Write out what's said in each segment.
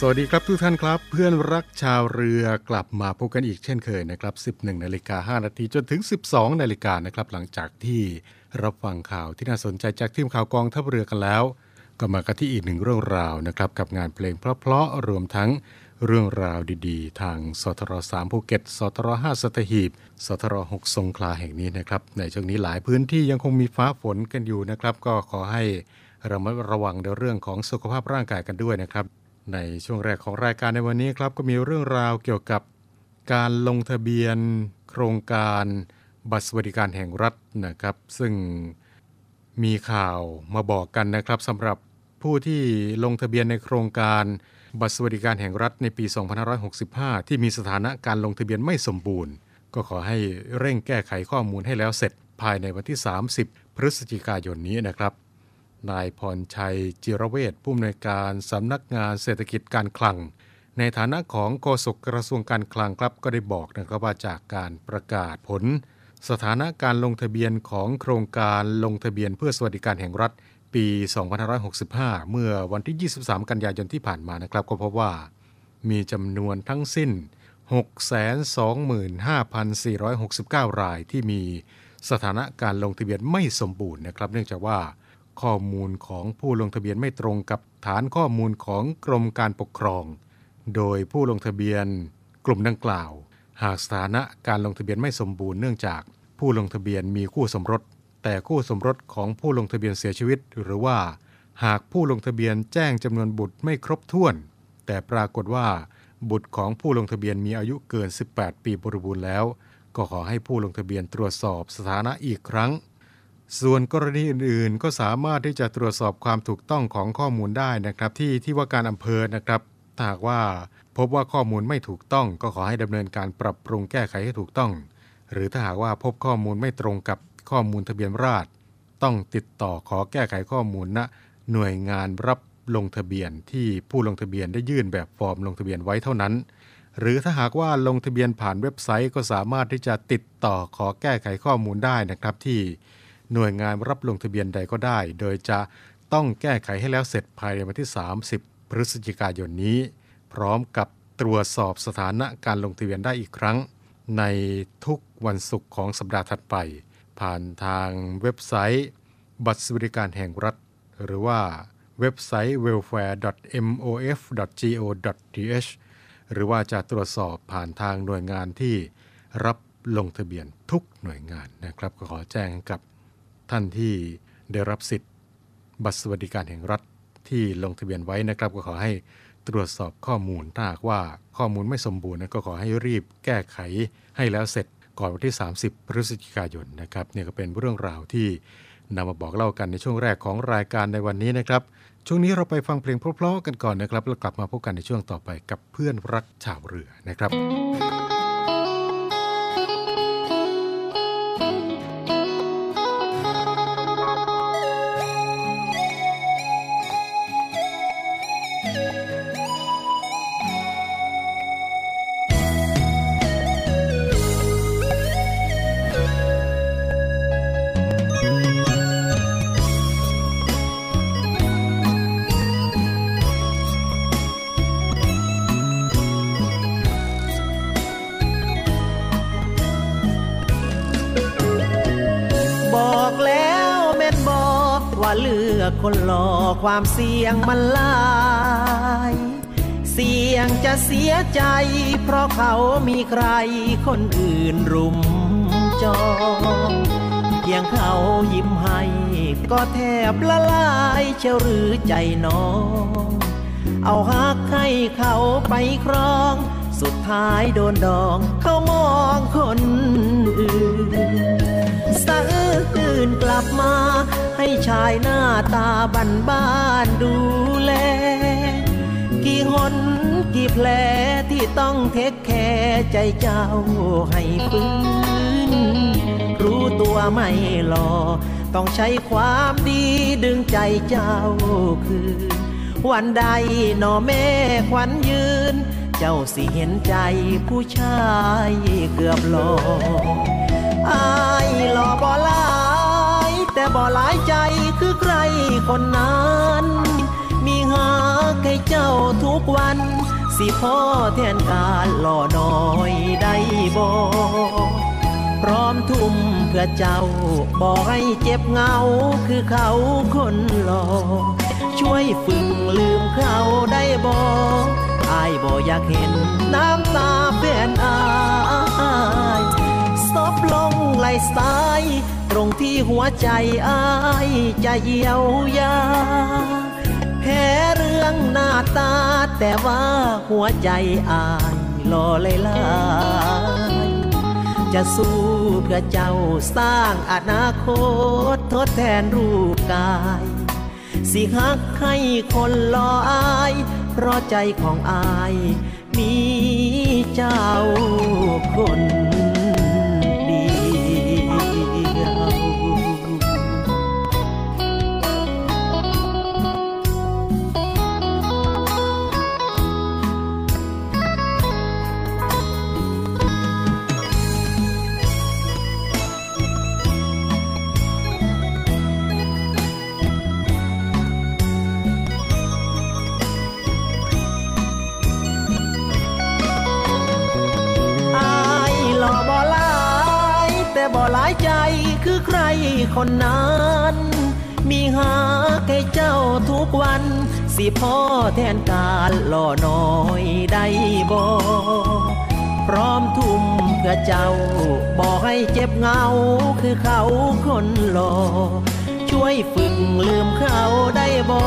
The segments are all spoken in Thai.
สวัสดีครับทุกท่านครับเพื่อนรักชาวเรือกลับมาพบกันอีกเช่นเคยนะครับ 11:05 น.จนถึง 12:00 น.นะครับหลังจากที่รับฟังข่าวที่น่าสนใจจากทีมข่าวกองทัพเรือกันแล้วก็มากันที่อีกหนึ่งเรื่องราวนะครับกับงานเพลงเพราะๆรวมทั้งเรื่องราวดีๆทางสทร3ภูเก็ตสทร5สัตหีบสทร6สงขลาแห่งนี้นะครับในช่วงนี้หลายพื้นที่ยังคงมีฟ้าฝนกันอยู่นะครับก็ขอให้ระมัดระวังในเรื่องของสุขภาพร่างกายกันด้วยนะครับในช่วงแรกของรายการในวันนี้ครับก็มีเรื่องราวเกี่ยวกับการลงทะเบียนโครงการ บัตรสวัสดิการแห่งรัฐนะครับซึ่งมีข่าวมาบอกกันนะครับสำหรับผู้ที่ลงทะเบียนในโครงการบัตรสวัสดิการแห่งรัฐในปี 2565 ที่มีสถานะการลงทะเบียนไม่สมบูรณ์ก็ขอให้เร่งแก้ไขข้อมูลให้แล้วเสร็จภายในวันที่ 30 พฤศจิกายนนี้นะครับนายพรชัยจิรเวชผู้อำนวยการสำนักงานเศรษฐกิจการคลังในฐานะของโฆษกกระทรวงการคลังครับก็ได้บอกนะครับว่าจากการประกาศผลสถานะการลงทะเบียนของโครงการลงทะเบียนเพื่อสวัสดิการแห่งรัฐปี 2565 เมื่อวันที่ 23 กันยายนที่ผ่านมานะครับก็พบว่ามีจำนวนทั้งสิ้น 625,469 รายที่มีสถานะการลงทะเบียนไม่สมบูรณ์นะครับเนื่องจากว่าข้อมูลของผู้ลงทะเบียนไม่ตรงกับฐานข้อมูลของกรมการปกครองโดยผู้ลงทะเบียนกลุ่มดังกล่าวหากสถานะการลงทะเบียนไม่สมบูรณ์เนื่องจากผู้ลงทะเบียนมีคู่สมรสแต่คู่สมรสของผู้ลงทะเบียนเสียชีวิตหรือว่าหากผู้ลงทะเบียนแจ้งจำนวนบุตรไม่ครบถ้วนแต่ปรากฏว่าบุตรของผู้ลงทะเบียนมีอายุเกิน18ปีบริบูรณ์แล้วก็ขอให้ผู้ลงทะเบียนตรวจสอบสถานะอีกครั้งส่วนกรณีอื่นๆก็สามารถที่จะตรวจสอบความถูกต้องของข้อมูลได้นะครับที่ว่าการอำเภอนะครับถ้าหากว่าพบว่าข้อมูลไม่ถูกต้องก็ขอให้ดำเนินการปรับปรุงแก้ไขให้ถูกต้องหรือถ้าหากว่าพบข้อมูลไม่ตรงกับข้อมูลทะเบียนราษฎร์ต้องติดต่อขอแก้ไขข้อมูลณหน่วยงานรับลงทะเบียนที่ผู้ลงทะเบียนได้ยื่นแบบฟอร์มลงทะเบียนไว้เท่านั้นหรือถ้าหากว่าลงทะเบียนผ่านเว็บไซต์ก็สามารถที่จะติดต่อขอแก้ไขข้อมูลได้นะครับที่หน่วยงานรับลงทะเบียนใดก็ได้โดยจะต้องแก้ไขให้แล้วเสร็จภายในวันที่ 30 พฤศจิกายนนี้พร้อมกับตรวจสอบสถานะการลงทะเบียนได้อีกครั้งในทุกวันศุกร์ของสัปดาห์ถัดไปผ่านทางเว็บไซต์บัตรสวัสดิการแห่งรัฐหรือว่าเว็บไซต์ welfare.mof.go.th หรือว่าจะตรวจสอบผ่านทางหน่วยงานที่รับลงทะเบียนทุกหน่วยงานนะครับก็ขอแจ้งกับท่านที่ได้รับสิทธิ์บัตรสวัสดิการแห่งรัฐที่ลงทะเบียนไว้นะครับก็ขอให้ตรวจสอบข้อมูลถ้าหากว่าข้อมูลไม่สมบูรณ์ก็ขอให้รีบแก้ไขให้แล้วเสร็จก่อนวันที่ 30 พฤศจิกายนนะครับนี่ก็เป็นเรื่องราวที่นำมาบอกเล่ากันในช่วงแรกของรายการในวันนี้นะครับช่วงนี้เราไปฟังเพลงเพราะๆกันก่อนนะครับแล้วกลับมาพบกันในช่วงต่อไปกับเพื่อนรักชาวเรือนะครับคนหลอกความเสี่ยงมันหลายเสี่ยงจะเสียใจเพราะเขามีใครคนอื่นรุมจองเพียงเขายิ้มให้ก็แทบละลายเชียวหรือใจน้องเอาฮักให้เขาไปครองสุดท้ายโดนดองเขามองคนอื่นสะอื้นกลับมาให้ชายหน้าตาบ้านๆดูแลกี่หนกี่แผลที่ต้องเทคแคร์ใจเจ้าให้ฟื้นรู้ตัวไม่หลอต้องใช้ความดีดึงใจเจ้าคืนวันใดหนอแม่ขวัญยืนเจ้าสิเห็นใจผู้ชายเกือบหลอกอายหล่อบ่หลายแต่บ่หลายใจคือใครคนนั้นมีหาให้เจ้าทุกวันสิพ่อแทนการหล่อน้อยได้บ่พร้อมทุ่มเพื่อเจ้าบ่ให้เจ็บเงาคือเขาคนหล่อช่วยฝึกลืมเขาได้บ่อายบ่อยากเห็นน้ำตาแฟนอายซบลงไหลซ้ายตรงที่หัวใจอ้ายจะเยียวยาแพ้เรื่องหน้าตาแต่ว่าหัวใจอ้ายรอเลยล่ะจะสู้ เพื่อเจ้าสร้างอนาคตทดแทนรูปกายสิหักให้คนรออายเพราะใจของอายมีเจ้าคนเดียวใจคือใครคนนั้นมีหาแก่เจ้าทุกวันสิพ่อแทนการหล่อน้อยได้บ่พร้อมทุ่มเพื่อเจ้าบอกให้เจ็บเงาคือเขาคนหล่อช่วยฝึกลืมเขาได้บ่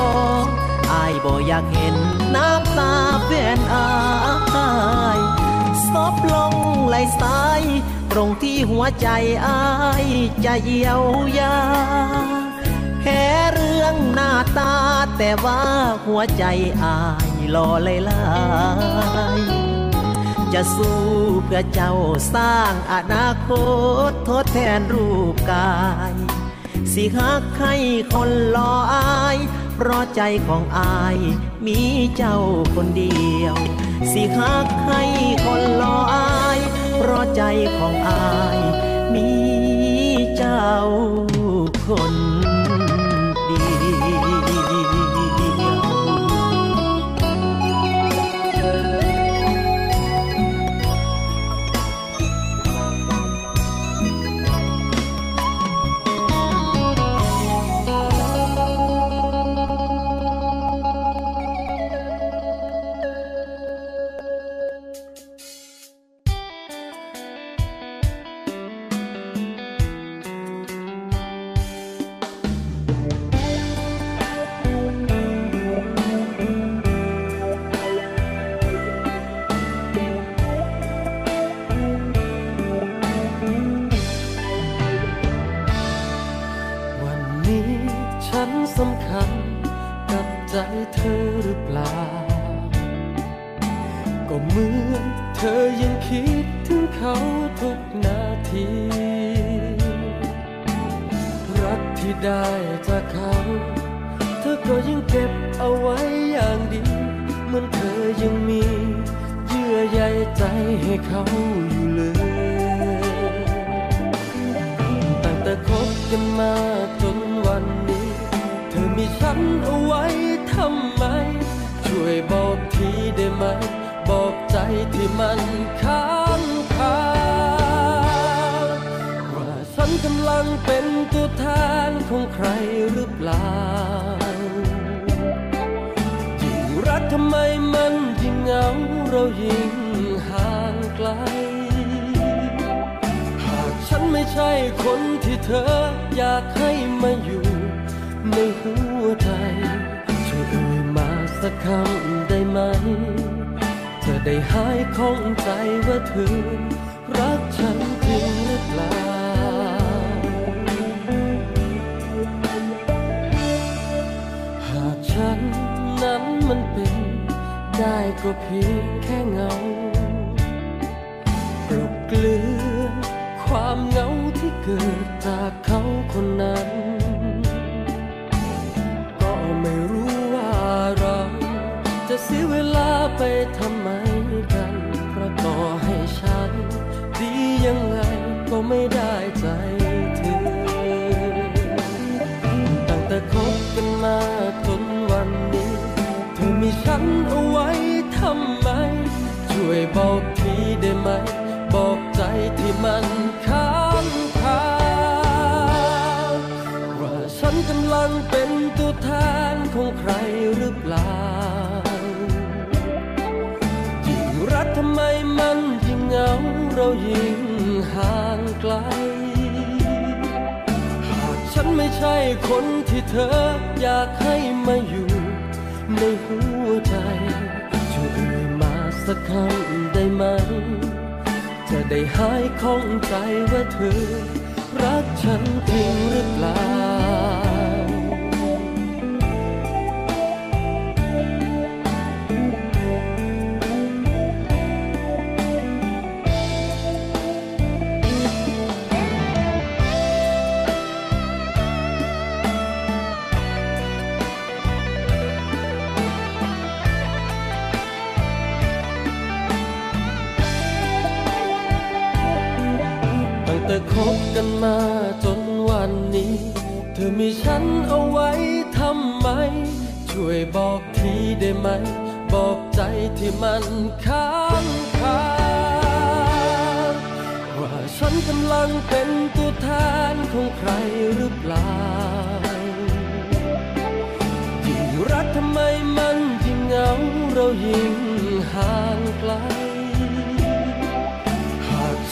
อายบ่อยากเห็นน้ำตาแฟนอายซบลงไหลสายตรงที่หัวใจอายจะเยียวยาแค่เรื่องหน้าตาแต่ว่าหัวใจอายหล่อไหลไหลจะสู้เพื่อเจ้าสร้างอนาคตทดแทนรูปกายสิหักให้คนหล่ออายเพราะใจของอายมีเจ้าคนเดียวสิหักให้คนหล่ออายเพราะใจของอายมีเจ้าคนเดียว จะได้หายข้องใจว่าเธอรักฉันจริงหรือเปล่าแต่คบกันมาจนวันนี้เธอมีฉันเอาไว้ทำไมช่วยบอกทีได้ไหมบอกใจที่มันค้างคาว่าฉันกำลังเป็นตัวแทนของใครหรือเปล่ายิ่งรักทำไมมันยิ่งเหงาเรายิ่งห่างไกล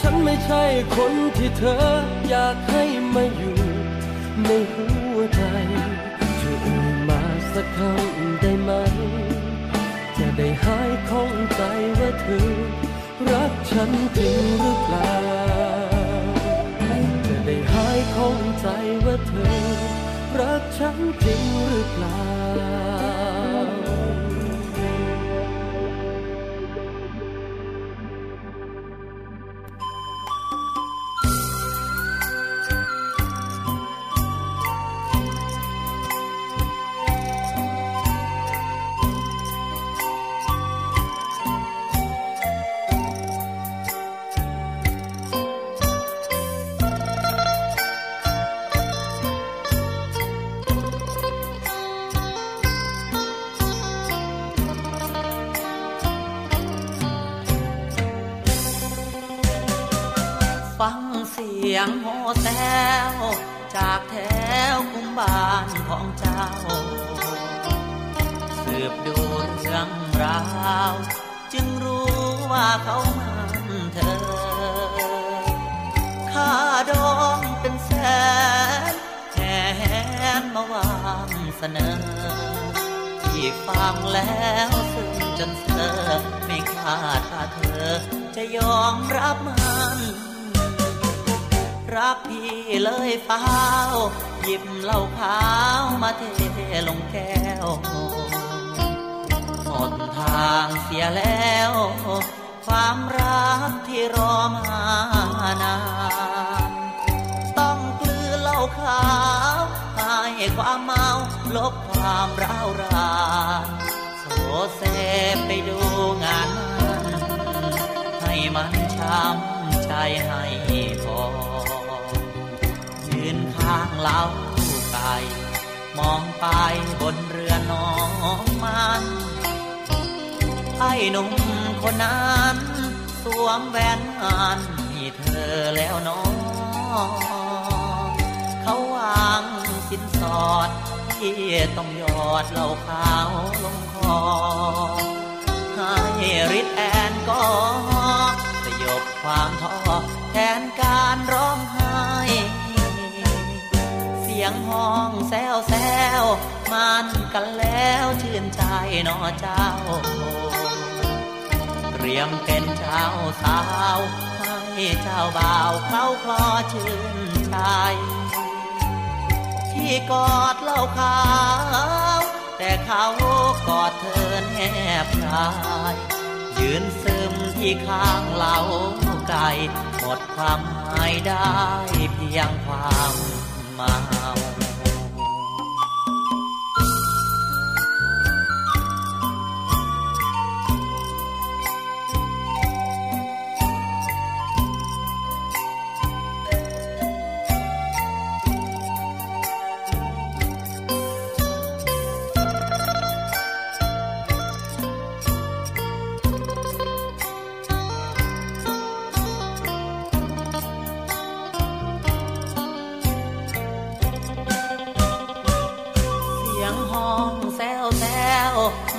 ฉันไม่ใช่คนที่เธออยากให้มาอยู่ในหัวใจช่วยเอ่ยมาสักคำได้ไหมจะได้หายข้องใจว่าเธอรักฉันจริงหรือเปล่าจะได้หายข้องใจว่าเธอรักฉันจริงหรือเปล่าฟังเสียงโห่แซวจากแถวกุมบ้านของเจ้าสืบดูเรื่องราวจึงรู้ว่าเขามันเธอข้าดองเป็นแสนแหนมาวางเสนอที่ฟังแล้วซึ้งจนเธอไม่คาดว่าเธอจะยอมรับมันรักพี่เลยเฝ้าหยิบเหล้าขาวมาเทลงแก้วหมดทางเสียแล้วความรักที่รอมานานต้องกลืนเหล้าขาวให้ความเมาลบความร้าวรานโสเสพไปดูงานมันให้มันช้ำใจให้พอยืนข้างเล้าไก่มองไปบนเรือน้องมันไอ้หนุ่มคนนั้นสวมแหวนมันให้เธอแล้วน้องเขาวางสินสอดที่ต้องยอดเหล้าขาวลงคอให้ฤทธิ์แอนก็สยบความท้อแทนการร้องไห้เสียงห้องแซวแซวมันกันแล้วชื่นใจนอเจ้าเตรียมเป็นเจ้าสาวให้เจ้าบ่าวเข้าคลอชื่นใจที่กอดเล่าขาวแต่เขากอดเธอแนบกายยืนซึมที่ข้างเล้าไก่หมดความหมายได้เพียงความเมา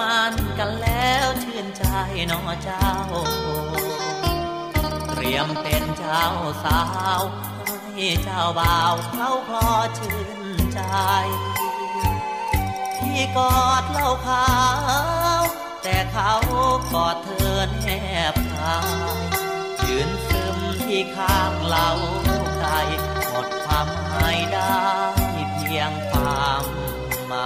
มันกันแล้วชื่นใจน้องเจ้าเตรียมเป็นเจ้าสาวให้เจ้าบ่าวเข้าคลอชื่นใจที่กอดเล่าขาวแต่เขากอดเธอแนบกายยืนซึม ที่ข้างเราใครหมดความหายได้เพียงความเมา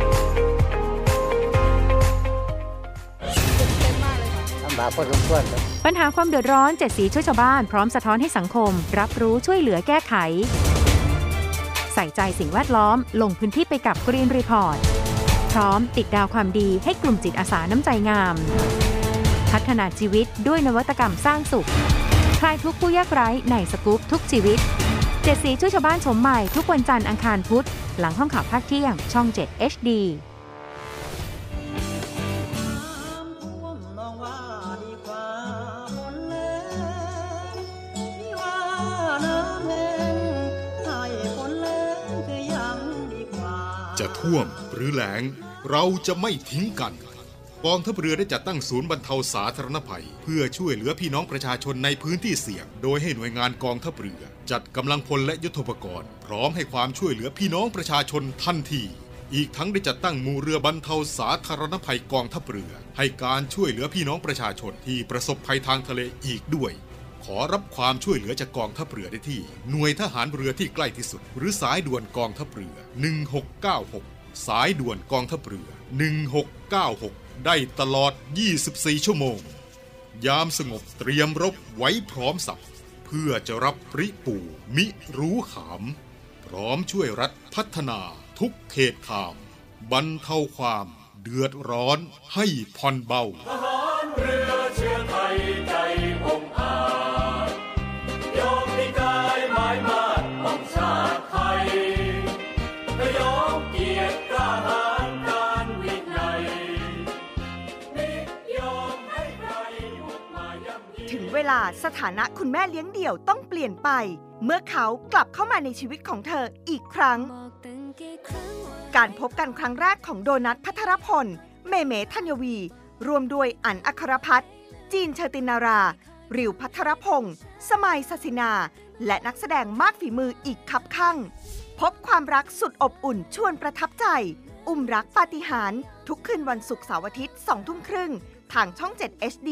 ปัญหาความเดือดร้อน7สีช่วยชาวบ้านพร้อมสะท้อนให้สังคมรับรู้ช่วยเหลือแก้ไขใส่ใจสิ่งแวดล้อมลงพื้นที่ไปกับ Green Report พร้อมติดดาวความดีให้กลุ่มจิตอาสาน้ำใจงามพัฒนาชีวิตด้วยนวัตกรรมสร้างสุขคลายทุกผู้ยากไร้ในสกู๊ปทุกชีวิต7สีช่วยชาวบ้านชมใหม่ทุกวันจันทร์อังคารพุธหลังห้องข่าวภาคเที่ยงช่อง7 HDจะท่วมหรือแล้งเราจะไม่ทิ้งกันกองทัพเรือได้จัดตั้งศูนย์บรรเทาสาธารณภัยเพื่อช่วยเหลือพี่น้องประชาชนในพื้นที่เสี่ยงโดยให้หน่วยงานกองทัพเรือจัดกำลังพลและยุทโธปกรณ์พร้อมให้ความช่วยเหลือพี่น้องประชาชนทันทีอีกทั้งได้จัดตั้งหมู่เรือบรรเทาสาธารณภัยกองทัพเรือให้การช่วยเหลือพี่น้องประชาชนที่ประสบภัยทางทะเลอีกด้วยขอรับความช่วยเหลือจากกองทัพเรือได้ที่หน่วยทหารเรือที่ใกล้ที่สุดหรือสายด่วนกองทัพเรือ1696สายด่วนกองทัพเรือ1696ได้ตลอด24ชั่วโมงยามสงบเตรียมรบไว้พร้อมสับเพื่อจะรับริปูมิรู้ขามพร้อมช่วยรัฐพัฒนาทุกเขตขามบรรเทาความเดือดร้อนให้ผ่อนเบาเวลาสถานะคุณแม่เลี้ยงเดี่ยวต้องเปลี่ยนไปเมื่อเขากลับเข้ามาในชีวิตของเธออีกครั้งการพบกันครั้งแรกของโดนัทภัทรพลเมเมธัญวีรวมด้วยอั๋นอัครพัฒน์จีนเชตินาราริวภัทรพงศ์สมัยศศินาและนักแสดงมากฝีมืออีกคับคั่งพบความรักสุดอบอุ่นชวนประทับใจอุ้มรักปาฏิหาริย์ทุกคืนวันศุกร์เสาร์อาทิตย์ 20:30 น.ทางช่อง7 HD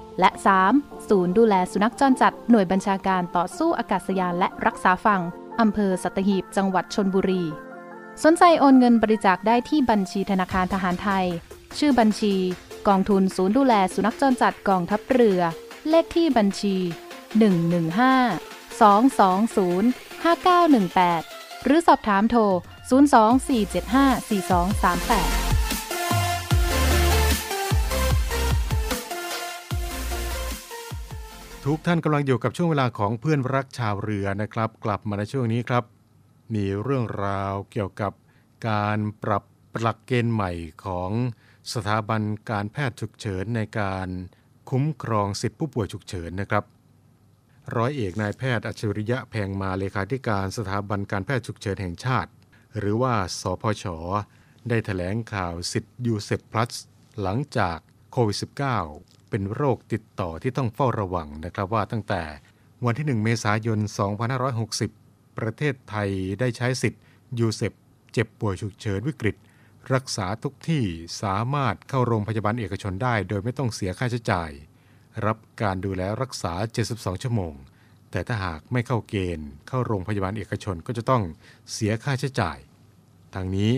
และ 3. ศูนย์ดูแลสุนัขจรจัดหน่วยบัญชาการต่อสู้อากาศยานและรักษาฝั่งอำเภอสัตหีบจังหวัดชลบุรีสนใจโอนเงินบริจาคได้ที่บัญชีธนาคารทหารไทยชื่อบัญชีกองทุนศูนย์ดูแลสุนัขจรจัดกองทัพเรือเลขที่บัญชี115-220-5918หรือสอบถามโทร024754238ทุกท่านกำลังอยู่กับช่วงเวลาของเพื่อนรักชาวเรือนะครับกลับมาในช่วงนี้ครับมีเรื่องราวเกี่ยวกับการปรับหลักเกณฑ์ใหม่ของสถาบันการแพทย์ฉุกเฉินในการคุ้มครองสิทธิผู้ป่วยฉุกเฉินนะครับร้อยเอกนายแพทย์อัจฉริยะแพงมาเลขาธิการสถาบันการแพทย์ฉุกเฉินแห่งชาติหรือว่าสพช.ได้แถลงข่าวสิทธิ์ยูเซฟพลัสหลังจากโควิด-19เป็นโรคติดต่อที่ต้องเฝ้าระวังนะครับว่าตั้งแต่วันที่1เมษายน2560ประเทศไทยได้ใช้สิทธิ์ยูเซฟเจ็บป่วยฉุกเฉินวิกฤตรักษาทุกที่สามารถเข้าโรงพยาบาลเอกชนได้โดยไม่ต้องเสียค่าใช้จ่าย รับการดูแลรักษา72ชั่วโมงแต่ถ้าหากไม่เข้าเกณฑ์เข้าโรงพยาบาลเอกชนก็จะต้องเสียค่าใช้จ่ายทางนี้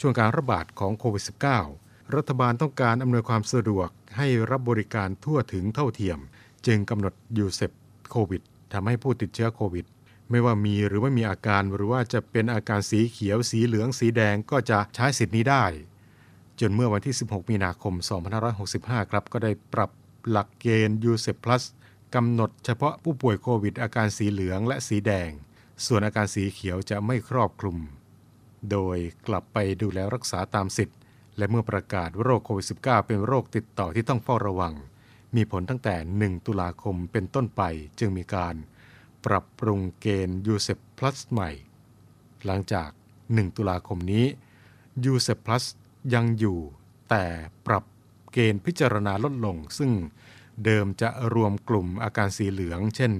ช่วงการระบาดของโควิด -19 รัฐบาลต้องการอำนวยความสะดวกให้รับบริการทั่วถึงเท่าเทียมจึงกำหนดยูเซปโควิดทำให้ผู้ติดเชื้อโควิดไม่ว่ามีหรือไม่มีอาการหรือว่าจะเป็นอาการสีเขียวสีเหลืองสีแดงก็จะใช้สิทธินี้ได้จนเมื่อวันที่16มีนาคม2565ครับก็ได้ปรับหลักเกณฑ์ยูเซปพลัสกำหนดเฉพาะผู้ป่วยโควิดอาการสีเหลืองและสีแดงส่วนอาการสีเขียวจะไม่ครอบคลุมโดยกลับไปดูแลรักษาตามสิทธิ์และเมื่อประกาศว่าโรคโควิด -19 เป็นโรคติดต่อที่ต้องเฝ้าระวังมีผลตั้งแต่1ตุลาคมเป็นต้นไปจึงมีการปรับปรุงเกณฑ์ยูเซปพลัสใหม่หลังจาก1ตุลาคมนี้ยูเซปพลัสยังอยู่แต่ปรับเกณฑ์พิจารณาลดลงซึ่งเดิมจะรวมกลุ่มอาการสีเหลืองเช่น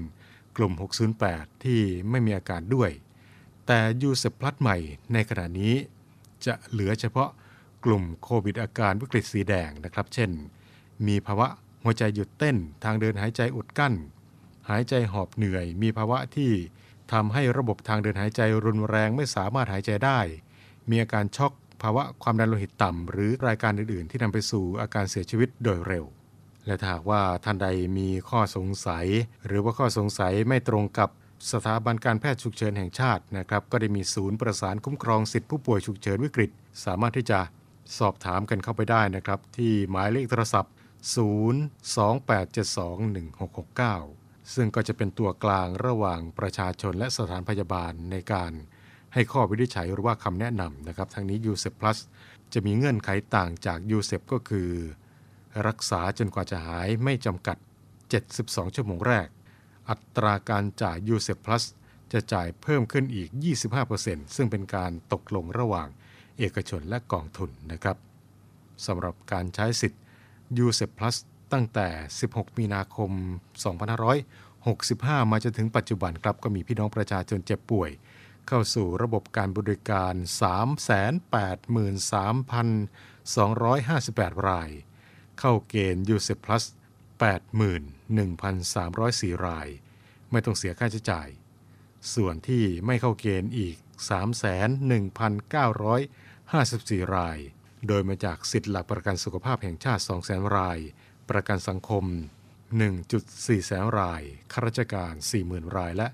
กลุ่ม608ที่ไม่มีอาการด้วยแต่ยูเซปพลัสใหม่ในขณะนี้จะเหลือเฉพาะกลุ่มโควิดอาการวิกฤตสีแดงนะครับเช่นมีภาวะหัวใจหยุดเต้นทางเดินหายใจอุดกั้นหายใจหอบเหนื่อยมีภาวะที่ทำให้ระบบทางเดินหายใจรุนแรงไม่สามารถหายใจได้มีอาการช็อกภาวะความดันโลหิตต่ำหรือรายการอื่นๆที่นำไปสู่อาการเสียชีวิตโดยเร็วและถ้าหากว่าท่านใดมีข้อสงสัยหรือว่าข้อสงสัยไม่ตรงกับสถาบันการแพทย์ฉุกเฉินแห่งชาตินะครับก็ได้มีศูนย์ประสานคุ้มครองสิทธิผู้ป่วยฉุกเฉินวิกฤตสามารถที่จะสอบถามกันเข้าไปได้นะครับที่หมายเลขโทรศัพท์028721669ซึ่งก็จะเป็นตัวกลางระหว่างประชาชนและสถานพยาบาลในการให้ข้อวินิจฉัยหรือว่าคำแนะนำนะครับทั้งนี้ USEP Plus จะมีเงื่อนไขต่างจาก USEP ก็คือรักษาจนกว่าจะหายไม่จำกัด72ชั่วโมงแรกอัตราการจ่าย USEP Plus จะจ่ายเพิ่มขึ้นอีก 25% ซึ่งเป็นการตกลงระหว่างเอกชนและกองทุนนะครับสำหรับการใช้สิทธิ์ USEP Plus ตั้งแต่16มีนาคม2565มาจนถึงปัจจุบันครับก็มีพี่น้องประชาชนเจ็บป่วยเข้าสู่ระบบการบริการ 383,258 รายเข้าเกณฑ์ USEP Plus 81,304 รายไม่ต้องเสียค่าใช้จ่ายส่วนที่ไม่เข้าเกณฑ์อีก 31,954 รายโดยมาจากสิทธิหลักประกันสุขภาพแห่งชาติ 200,000 รายประกันสังคม 1.4 แสนรายข้าราชการ 40,000 รายและ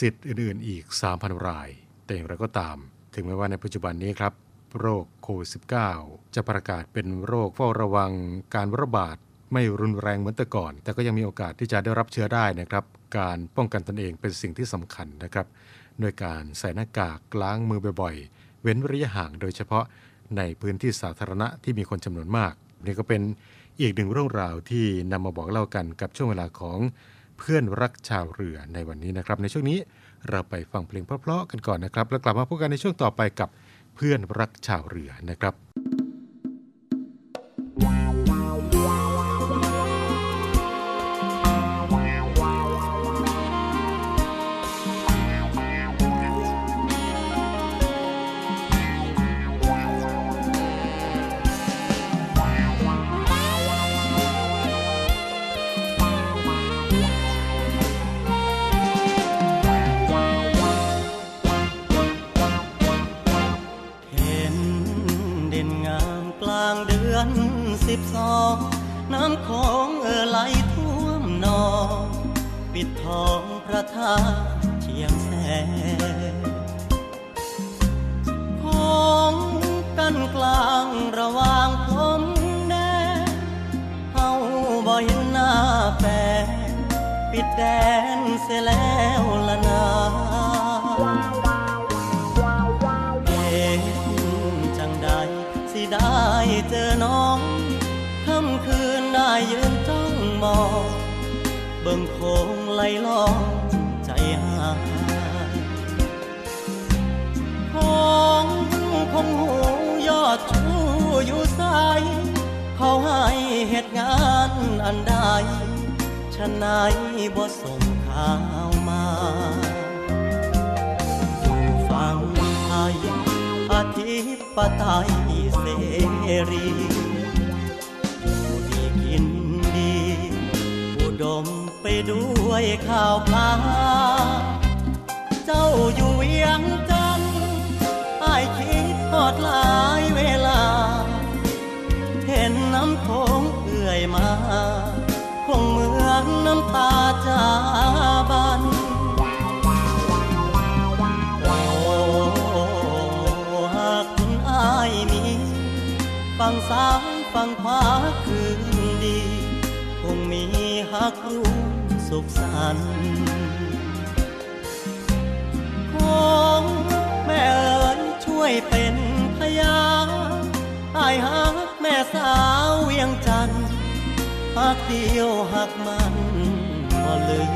สิทธิ์อื่นๆอีก 3,000 รายแต่อย่างไรก็ตามถึงแม้ว่าในปัจจุบันนี้ครับโรคโควิด -19 จะประกาศเป็นโรคเฝ้าระวังการระบาดไม่รุนแรงเหมือนแต่ก่อนแต่ก็ยังมีโอกาสที่จะได้รับเชื้อได้นะครับการป้องกันตนเองเป็นสิ่งที่สำคัญนะครับโดยการใส่หน้ากากล้างมือบ่อยๆเว้นระยะห่างโดยเฉพาะในพื้นที่สาธารณะที่มีคนจำนวนมากนี่ก็เป็นอีกหนึ่งเรื่องราวที่นำมาบอกเล่ากันกับช่วงเวลาของเพื่อนรักชาวเรือในวันนี้นะครับในช่วงนี้เราไปฟังเพลงเพราะๆกันก่อนนะครับแล้วกลับมาพบกันในช่วงต่อไปกับเพื่อนรักชาวเรือนะครับน้ำโขงไหลท่วมนองปิดทองพระธาตุเชียงแสนของกันกลางระหว่างพรมแดนเฮาบ่เห็นหน้าแฟนปิดแดนเสียแล้วละนาเห็นจังใดสิได้เจอน้องค่ำคืนได้ยืนจ้องมองเบิ่งโขงไหลล่องใจหายของคงหูยอดชูอยู่ใสเขาให้เหตุงานอันใดชะไหนบ่ส่งข่าวมาอยู่ฝั่งไทยอธิปไตยเสรีกินดี ไปด้วยข่าวพาเจ้าอยู่เวียงจันทน์อ้ายคิดทอดหลายเวลาเห็นน้ำโขงเอื่อยมาคงเหมือนน้ำตาจาบันฟังซ้ำฟังขวาคืนดีคงมีฮักรู้สุขสันต์คงแม่เอ๋ยช่วยเป็นพยานอายฮักแม่สาวเวียงจันทน์ฮักเดียวฮักมันบ่ลืม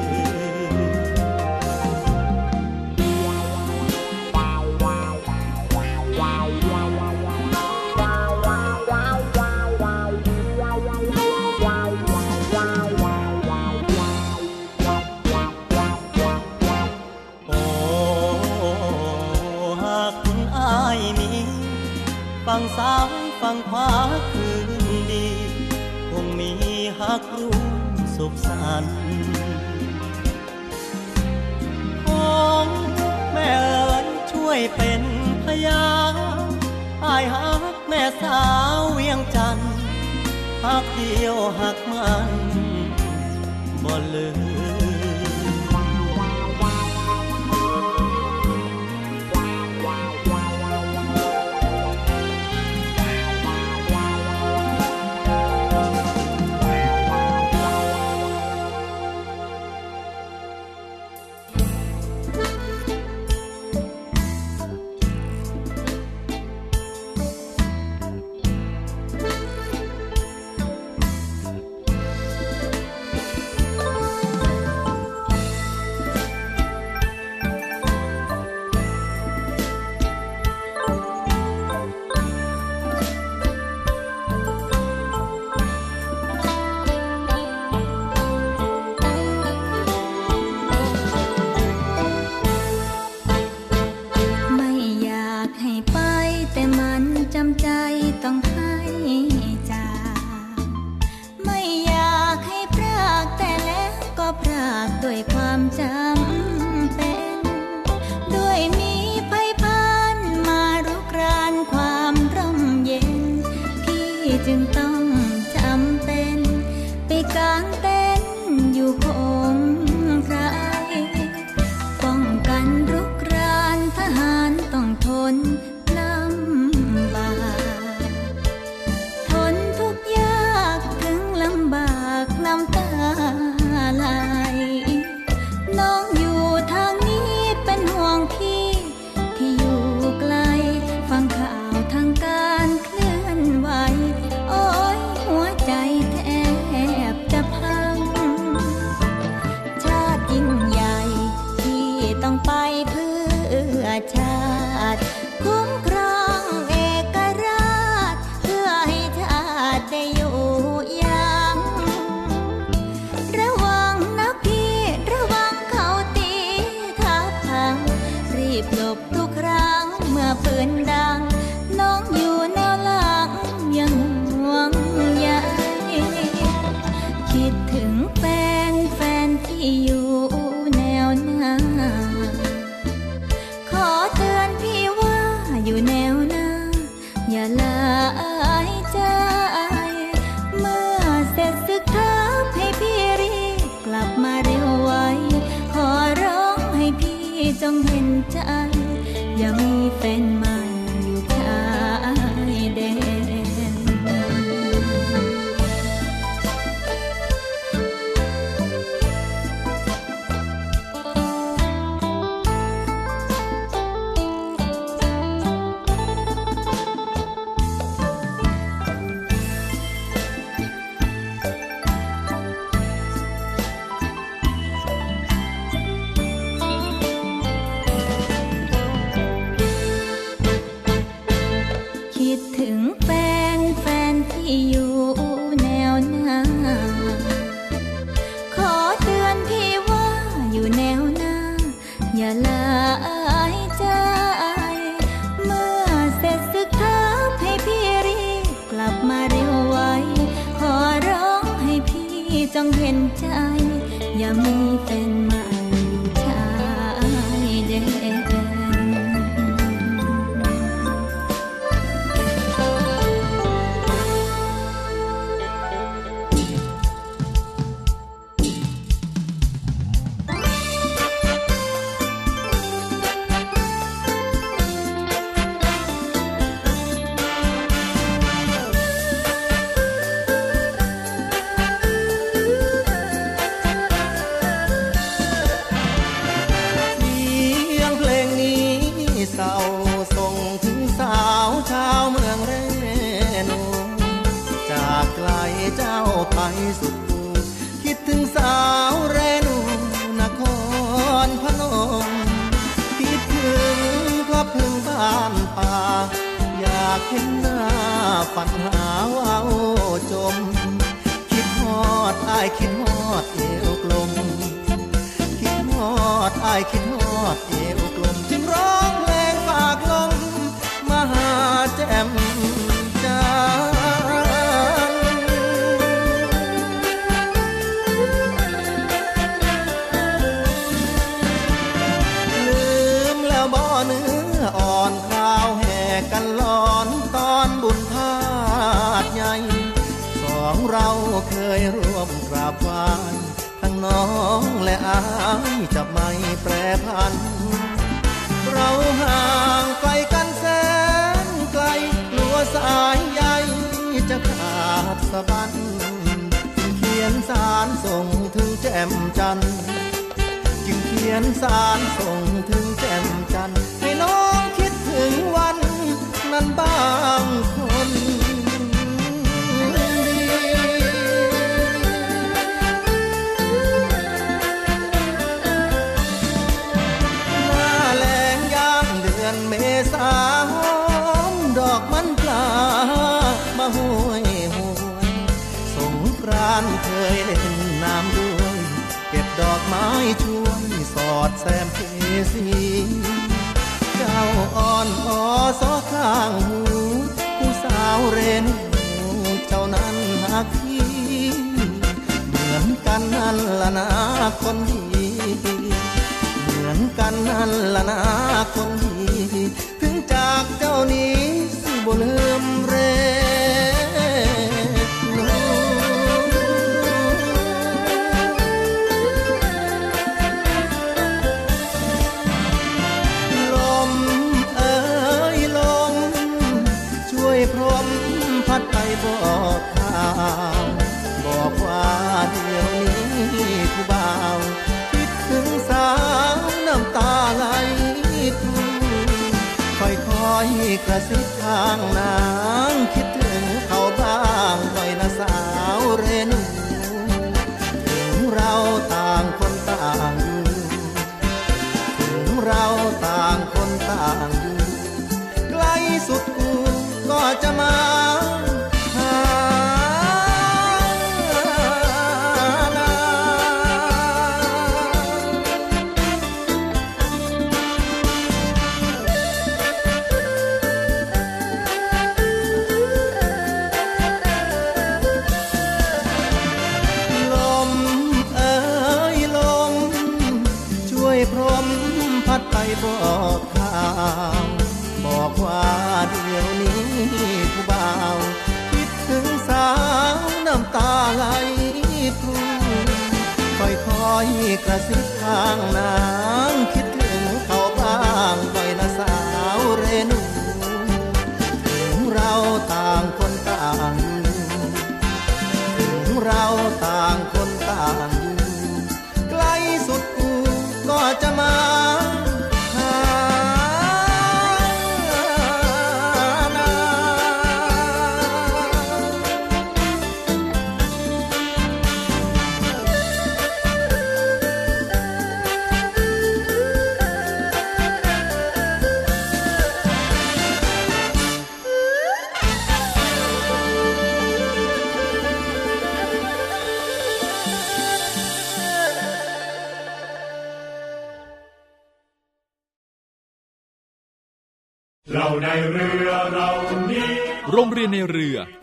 ฟังซ้ำฟังขวาคืนดีคงมีฮักรู้สุขสันต์คงแม่เอ๋ยช่วยเป็นพยานอ้ายฮักแม่สาวเวียงจันทน์ฮักเดียวฮักมันบ่ลืม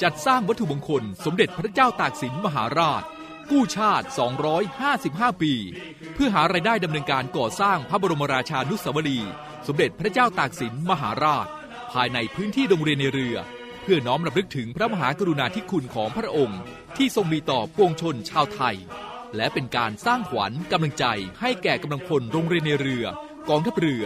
จัดสร้างวัตถุมงคลสมเด็จพระเจ้าตากสินมหาราช กู้ชาติ255ปีเพื่อหารายได้ดำเนินการก่อสร้างพระบรมราชานุสาวรีย์สมเด็จพระเจ้าตากสินมหาราชภายในพื้นที่โรงเรียนในเรือเพื่อน้อมรำลึกถึงพระมหากรุณาธิคุณของพระองค์ที่ทรงมีต่อปวงชนชาวไทยและเป็นการสร้างขวัญกำลังใจให้แก่กำลังพลโรงเรียนในเรือกองทัพเรือ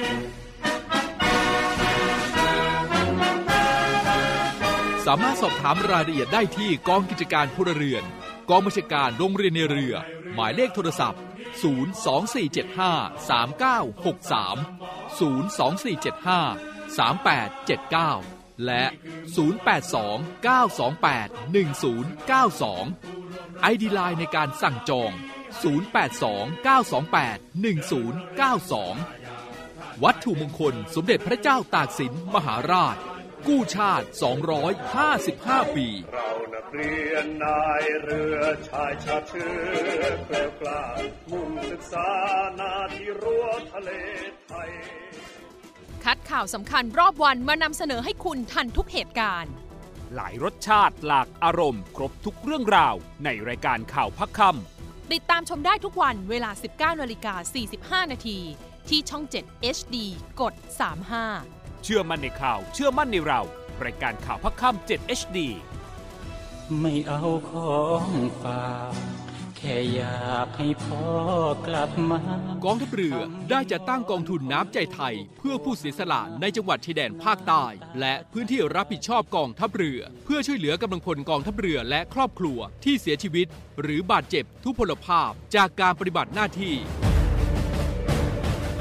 สามารถสอบถามรายละเอียดได้ที่กองกิจการพลเรือนกองบัญชาการโรงเรียนในเรือหมายเลขโทรศัพท์02475 3963 02475 3879และ082 928 1092 ID Line ในการสั่งจอง082 928 1092วัตถุมงคลสมเด็จพระเจ้าตากสินมหาราชกู้ชาติ255ปีเรานักเรียนนายเรือชายชาติเชื้อเกล้ากล้ามุ่งศึกษานาที่รั้วทะเลไทยคัดข่าวสำคัญรอบวันมานำเสนอให้คุณทันทุกเหตุการณ์หลายรสชาติหลากอารมณ์ครบทุกเรื่องราวในรายการข่าวพักค่ำติดตามชมได้ทุกวันเวลา 19:45 น.ที่ช่อง 7 HD กด 35เชื่อมั่นในข่าวเชื่อมั่นในเรารายการข่าวพักค่ำ 7 HD ไม่เอาของฝากแค่อยากให้พ่อกลับมากองทัพเรือได้จัดตั้งกองทุนน้ำใจไทยเพื่อผู้เสียสละในจังหวัดชายแดนภาคใต้และพื้นที่รับผิดชอบกองทัพเรือเพื่อช่วยเหลือกำลังพลกองทัพเรือและครอบครัวที่เสียชีวิตหรือบาดเจ็บทุพพลภาพจากการปฏิบัติหน้าที่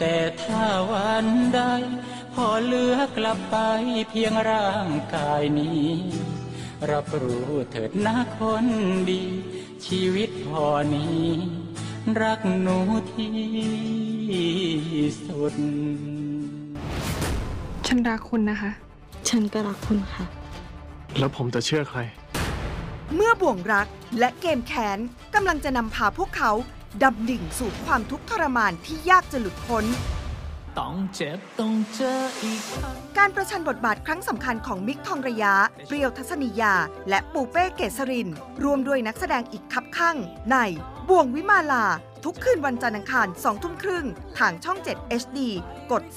แต่ถ้าวันใดพอเหลือกลับไปเพียงร่างกายนี้รับรู้เถิดนะคนดีชีวิตพอนี้รักหนูที่สุดฉันรักคุณนะคะฉันก็รักคุณค่ะแล้วผมจะเชื่อใครเมื่อบ่วงรักและเกมแค้นกำลังจะนำพาพวกเขาดำดิ่งสู่ความทุกข์ทรมานที่ยากจะหลุดพ้นต้องเจ็บต้องเจออีกการประชันบทบาทครั้งสำคัญของมิกทองระยะเปรี้ยวทัศนียาและปูเป้เกษรินรวมด้วยนักแสดงอีกคับข้างในบ่วงวิมาลาทุกคืนวันจันทร์อังคาร 20:30 น.ทางช่อง 7 HD กด 35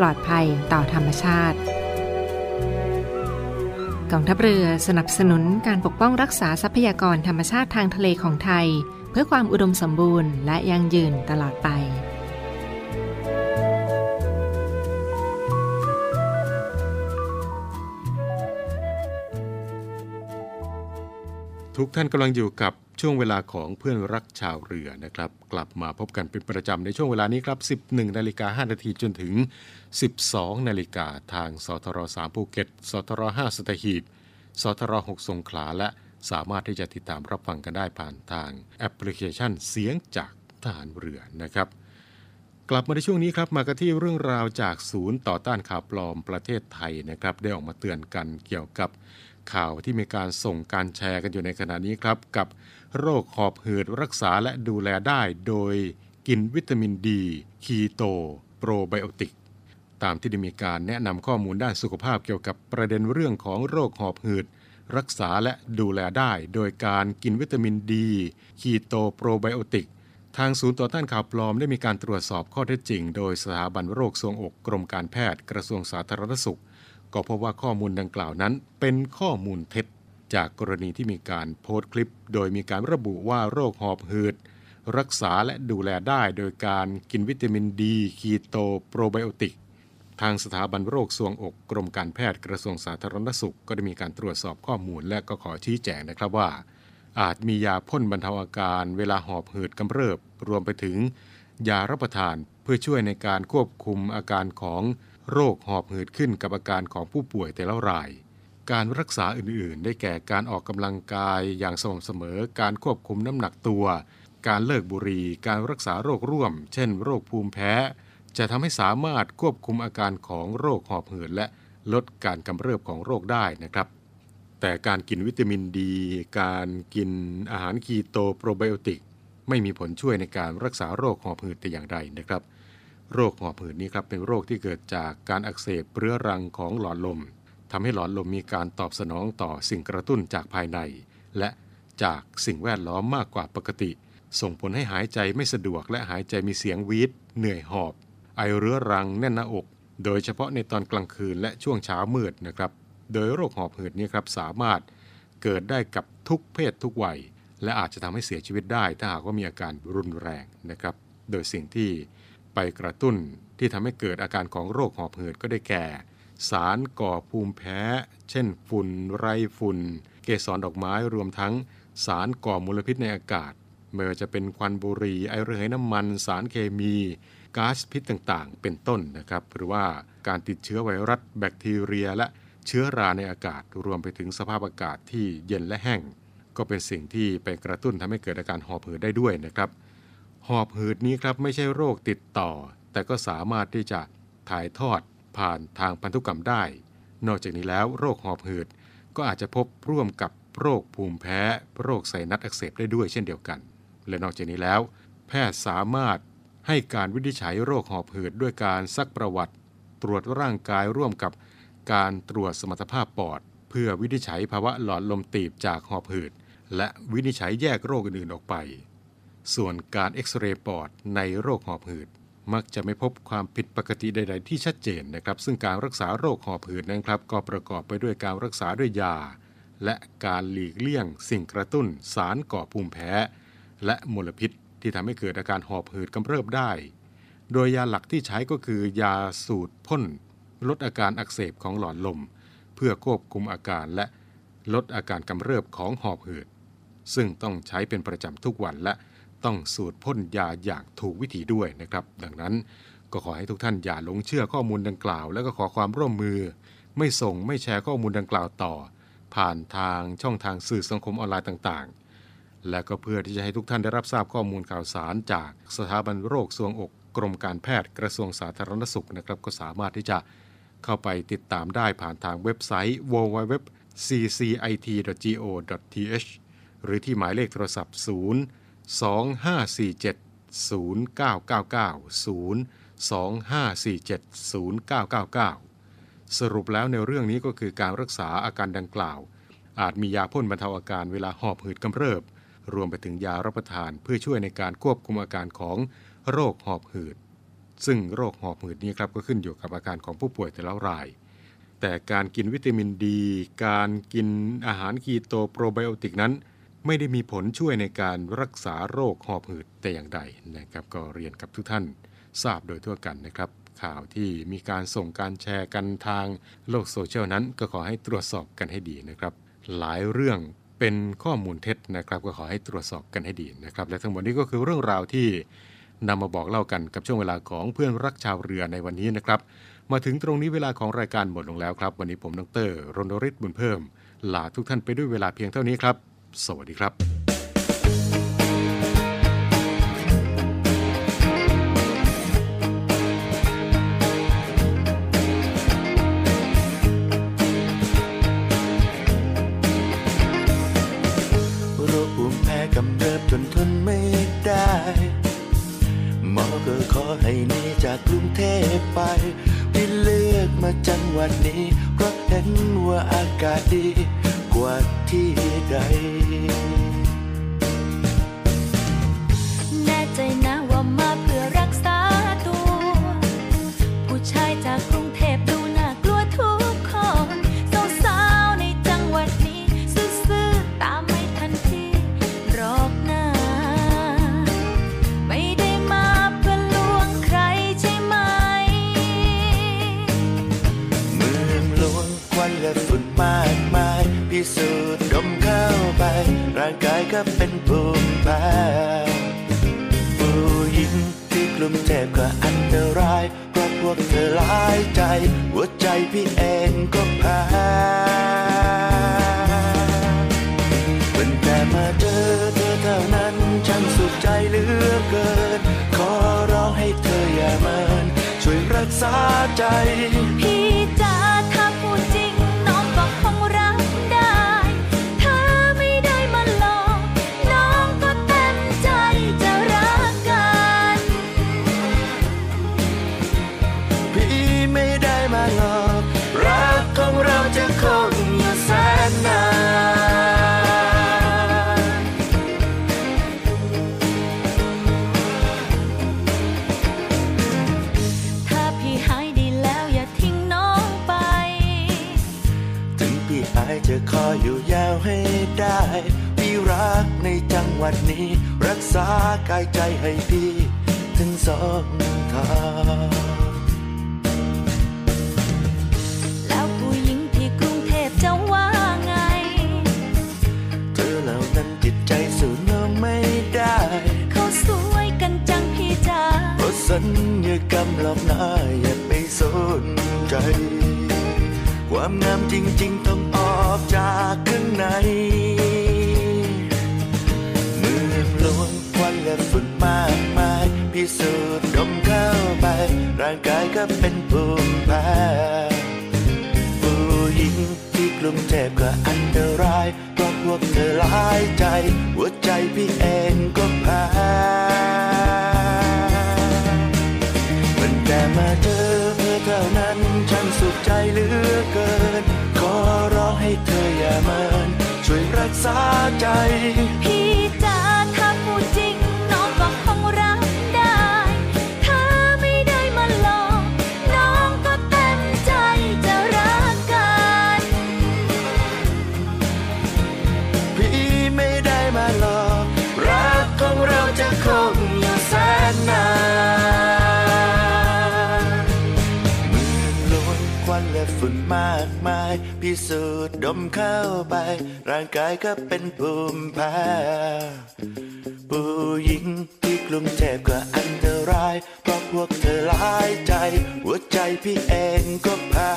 ปลอดภัยต่อธรรมชาติกองทัพเรือสนับสนุนการปกป้องรักษาทรัพยากรธรรมชาติทางทะเลของไทยเพื่อความอุดมสมบูรณ์และยั่งยืนตลอดไปทุกท่านกำลังอยู่กับ ช่วงเวลาของเพื่อนรักชาวเรือนะครับกลับมาพบกันเป็นประจำในช่วงเวลานี้ครับ 11:05 น.จนถึง 12:00 น.ทางสทร3ภูเก็ตสทร5สัตหีบสทร6สงขลาและสามารถที่จะติดตามรับฟังกันได้ผ่านทางแอปพลิเคชันเสียงจากทหารเรือนะครับกลับมาในช่วงนี้ครับมากันที่เรื่องราวจากศูนย์ต่อต้านข่าวปลอมประเทศไทยนะครับได้ออกมาเตือนกันเกี่ยวกับข่าวที่มีการส่งการแชร์กันอยู่ในขณะนี้ครับกับโรคหอบหืดรักษาและดูแลได้โดยกินวิตามินดีคีโตโปรไบโอติกตามที่ได้มีการแนะนำข้อมูลด้านสุขภาพเกี่ยวกับประเด็นเรื่องของโรคหอบหืดรักษาและดูแลได้โดยการกินวิตามินดีคีโตโปรไบโอติกทางศูนย์ต่อต้านข่าวปลอมได้มีการตรวจสอบข้อเท็จจริงโดยสถาบันโรคทรวงอกกรมการแพทย์กระทรวงสาธารณสุขก็พบว่าข้อมูลดังกล่าวนั้นเป็นข้อมูลเท็จจากกรณีที่มีการโพสต์คลิปโดยมีการระบุว่าโรคหอบหืดรักษาและดูแลได้โดยการกินวิตามินดีคีโตโปรไบโอติกทางสถาบันโรคทรวงอกกรมการแพทย์กระทรวงสาธารณสุขก็ได้มีการตรวจสอบข้อมูลและก็ขอชี้แจงนะครับว่าอาจมียาพ่นบรรเทาอาการเวลาหอบหืดกำเริบรวมไปถึงยารับประทานเพื่อช่วยในการควบคุมอาการของโรคหอบหืดขึ้นกับอาการของผู้ป่วยแต่ละรายการรักษาอื่นๆได้แก่การออกกำลังกายอย่างสม่ำเสมอการควบคุมน้ำหนักตัวการเลิกบุหรี่การรักษาโรคร่วมเช่นโรคภูมิแพ้จะทำให้สามารถควบคุมอาการของโรคหอบหืดและลดการกำเริบของโรคได้นะครับแต่การกินวิตามินดีการกินอาหารคีโตโปรไบโอติกไม่มีผลช่วยในการรักษาโรคหอบหืดแต่อย่างใดนะครับโรคหอบหืดนี้ครับเป็นโรคที่เกิดจากการอักเสบเรื้อรังของหลอดลมทำให้หลอดลมมีการตอบสนองต่อสิ่งกระตุ้นจากภายในและจากสิ่งแวดล้อมมากกว่าปกติส่งผลให้หายใจไม่สะดวกและหายใจมีเสียงวีดเหนื่อยหอบไอเรื้อรังแน่นหน้าอกโดยเฉพาะในตอนกลางคืนและช่วงเช้ามืดนะครับโดยโรคหอบหืดนี้ครับสามารถเกิดได้กับทุกเพศทุกวัยและอาจจะทำให้เสียชีวิตได้ถ้าหากว่ามีอาการรุนแรงนะครับโดยสิ่งที่ไปกระตุ้นที่ทำให้เกิดอาการของโรคหอบหืดก็ได้แก่สารก่อภูมิแพ้เช่นฝุ่นไรฝุ่นเกสรดอกไม้รวมทั้งสารก่อมลพิษในอากาศไม่ว่าจะเป็นควันบุหรี่ไอระเหยน้ำมันสารเคมีก๊าซพิษต่างๆเป็นต้นนะครับหรือว่าการติดเชื้อไวรัสแบคทีเรียและเชื้อราในอากาศรวมไปถึงสภาพอากาศที่เย็นและแห้งก็เป็นสิ่งที่ไปกระตุ้นทำให้เกิดอาการหอบหืดได้ด้วยนะครับหอบหืดนี้ครับไม่ใช่โรคติดต่อแต่ก็สามารถที่จะถ่ายทอดผ่านทางพันธุกรรมได้นอกจากนี้แล้วโรคหอบหืดก็อาจจะพบร่วมกับโรคภูมิแพ้โรคไซนัสอักเสบได้ด้วยเช่นเดียวกันและนอกจากนี้แล้วแพทย์สามารถให้การวินิจฉัยโรคหอบหืดด้วยการซักประวัติตรวจร่างกายร่วมกับการตรวจสมรรถภาพปอดเพื่อวินิจฉัยภาวะหลอดลมตีบจากหอบหืดและวินิจฉัยแยกโรคอื่นๆออกไปส่วนการเอ็กซเรย์ปอดในโรคหอบหืดมักจะไม่พบความผิดปกติใดๆที่ชัดเจนนะครับซึ่งการรักษาโรคหอบหืดนั้นครับก็ประกอบไปด้วยการรักษาด้วยยาและการหลีกเลี่ยงสิ่งกระตุ้นสารก่อภูมิแพ้และมลพิษที่ทำให้เกิดอาการหอบหืดกำเริบได้โดยยาหลักที่ใช้ก็คือยาสูตรพ่นลดอาการอักเสบของหลอดลมเพื่อควบคุมอาการและลดอาการกำเริบของหอบหืดซึ่งต้องใช้เป็นประจำทุกวันและต้องสูตรพ่นยาอย่างถูกวิธีด้วยนะครับดังนั้นก็ขอให้ทุกท่านอย่าหลงเชื่อข้อมูลดังกล่าวและก็ขอความร่วมมือไม่ส่งไม่แชร์ข้อมูลดังกล่าวต่อผ่านทางช่องทางสื่อสังคมออนไลน์ต่างๆและก็เพื่อที่จะให้ทุกท่านได้รับทราบข้อมูลข่าวสารจากสถาบันโรคทรวงอกกรมการแพทย์กระทรวงสาธารณสุขนะครับก็สามารถที่จะเข้าไปติดตามได้ผ่านทางเว็บไซต์ www.ccit.go.th หรือที่หมายเลขโทรศัพท์025470999 สรุปแล้วในเรื่องนี้ก็คือการรักษาอาการดังกล่าวอาจมียาพ่นบรรเทาอาการเวลาหอบหืดกำเริบรวมไปถึงยารับประทานเพื่อช่วยในการควบคุมอาการของโรคหอบหืดซึ่งโรคหอบหืดนี้ครับก็ขึ้นอยู่กับอาการของผู้ป่วยแต่ละรายแต่การกินวิตามินดีการกินอาหารคีโตโปรไบโอติกนั้นไม่ได้มีผลช่วยในการรักษาโรคหอบหืดแต่อย่างใดนะครับก็เรียนกับทุกท่านทราบโดยทั่วกันนะครับข่าวที่มีการส่งการแชร์กันทางโลกโซเชียลนั้นก็ขอให้ตรวจสอบกันให้ดีนะครับหลายเรื่องเ เป็นข้อมูลเท็จนะครับก็ขอให้ตรวจสอบกันให้ดีนะครับและทั้งหมดนี้ก็คือเรื่องราวที่นำมาบอกเล่ากันกับช่วงเวลาของเพื่อนรักชาวเรือในวันนี้นะครับมาถึงตรงนี้เวลาของรายการหมดลงแล้วครับวันนี้ผมดร.รณฤทธิ์บุญเพิ่มลาทุกท่านไปด้วยเวลาเพียงเท่านี้ครับสวัสดีครับความงามจริงๆต้องออกจากข้างในเมืองหลวงควันและฝุ่นมากมายพิสูจน์ดมเข้าไปร่างกายก็เป็นภูมิแพ้ผู้หญิงที่กลุ่มเทพก็อันตรายเพราะพวกเธอร้ายใจหัวใจพี่เองก็แพ้มันแต่มาเจอเพื่อเท่านั้นฉันสุขใจเหลือเกินขอร้องให้เธออย่าเมินช่วยรักษาใจพี่จ๋าถ้าพูดจริงน้องก็คงรักได้ถ้าไม่ได้มาหลอกน้องก็เต็มใจจะรักกันพี่ไม่ได้มาหลอกรักของเราจะคงอยู่แสนนานฝุ่นมากมายพิสูจน์ดมเข้าไปร่างกายก็เป็นภูมิแพ้ผู้หญิงที่กลุ่มเทพก็อันตรายเพราะพวกเธอร้ายใจหัวใจพี่เองก็แพ้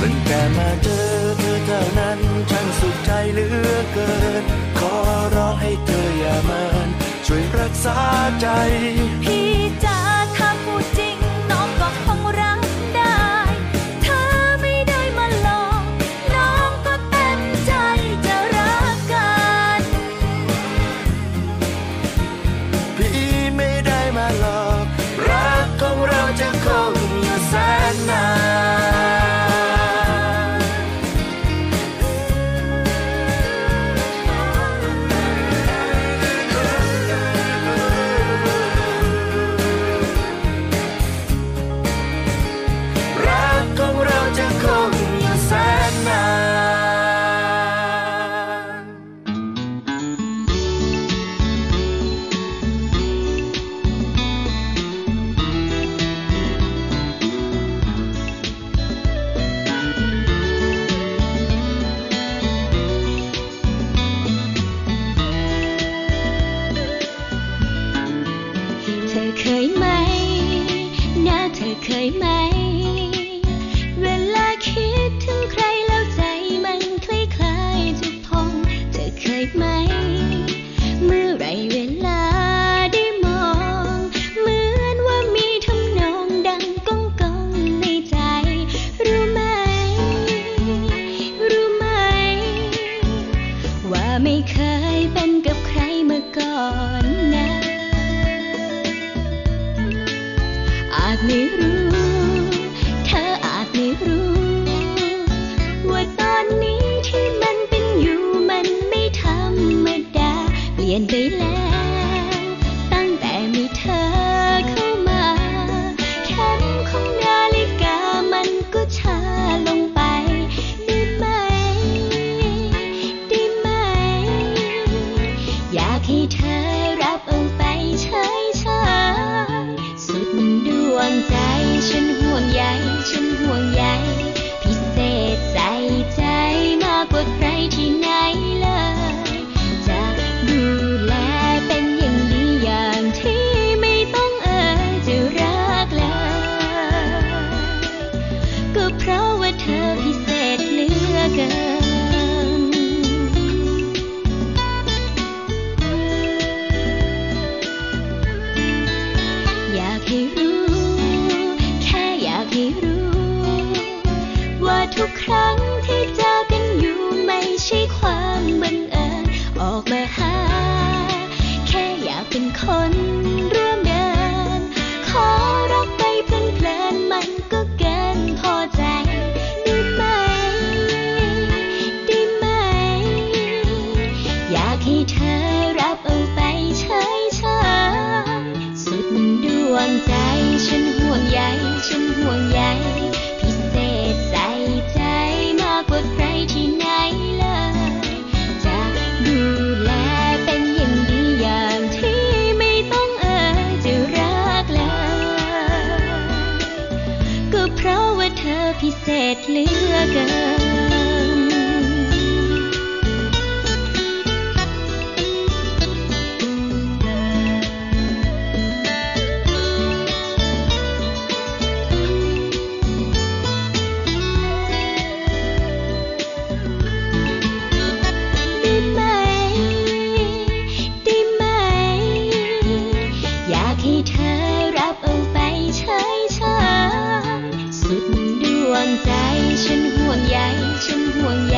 มันแค่มาเจอเพื่อเท่านั้นฉันสุขใจเหลือเกินขอร้องให้เธออย่าเมินช่วยรักษาใจพี่จ๋าถ้าพูดจริง อเคยไหมนะเธอเคยไหมเวลาคิดถึงใครแล้วใจมันคล้ายๆจะพองเธอเคยไหมเมื่อไรเวลาได้มองเหมือนว่ามีทำนองดังก้องก้องในใจรู้ไหมรู้ไหมว่าไม่เคยเป็นกับใครมาก่อนนะอาจไม่รู้เธออาจไม่รู้ว่าตอนนี้ที่มันเป็นอยู่มันไม่ธรรมดาเปลี่ยนไปแล้วตั้งแต่มีเธอเข้ามาแค่ของนาฬิกามันก็ช้าลงไปได้ไหมได้ไหมอยากให้เธอรับเอาไปใช้ใจฉันห่วงใยฉันห่วงใยพิเศษใส่ใจมากกว่าใครที่ไหนเลยจะดูแลเป็นอย่างดีอย่างที่ไม่ต้องจะรักเลยก็เพราะว่าเธอพิเศษเหลือเกินอยากให้รู้ให้รู้ว่าทุกครั้งที่เจอกันอยู่ไม่ใช่ความบังเอิญออกมาหาแค่อยากเป็นคนร่วมเดินขอรักไปเพลินๆมันก็เกินพอใจได้ไหมได้ไหมอยากให้เธอรับเอาไปใช้สุดดวงใจฉันห่วงใยฉันห่วงใยพิเศษใส่ใจมากกว่าใครที่ไหนเลยจะดูแลเป็นอย่างดีอย่างที่ไม่ต้องจะรักเลยก็เพราะว่าเธอพิเศษเหลือเกินฉันห่วงใยฉันห่วงใย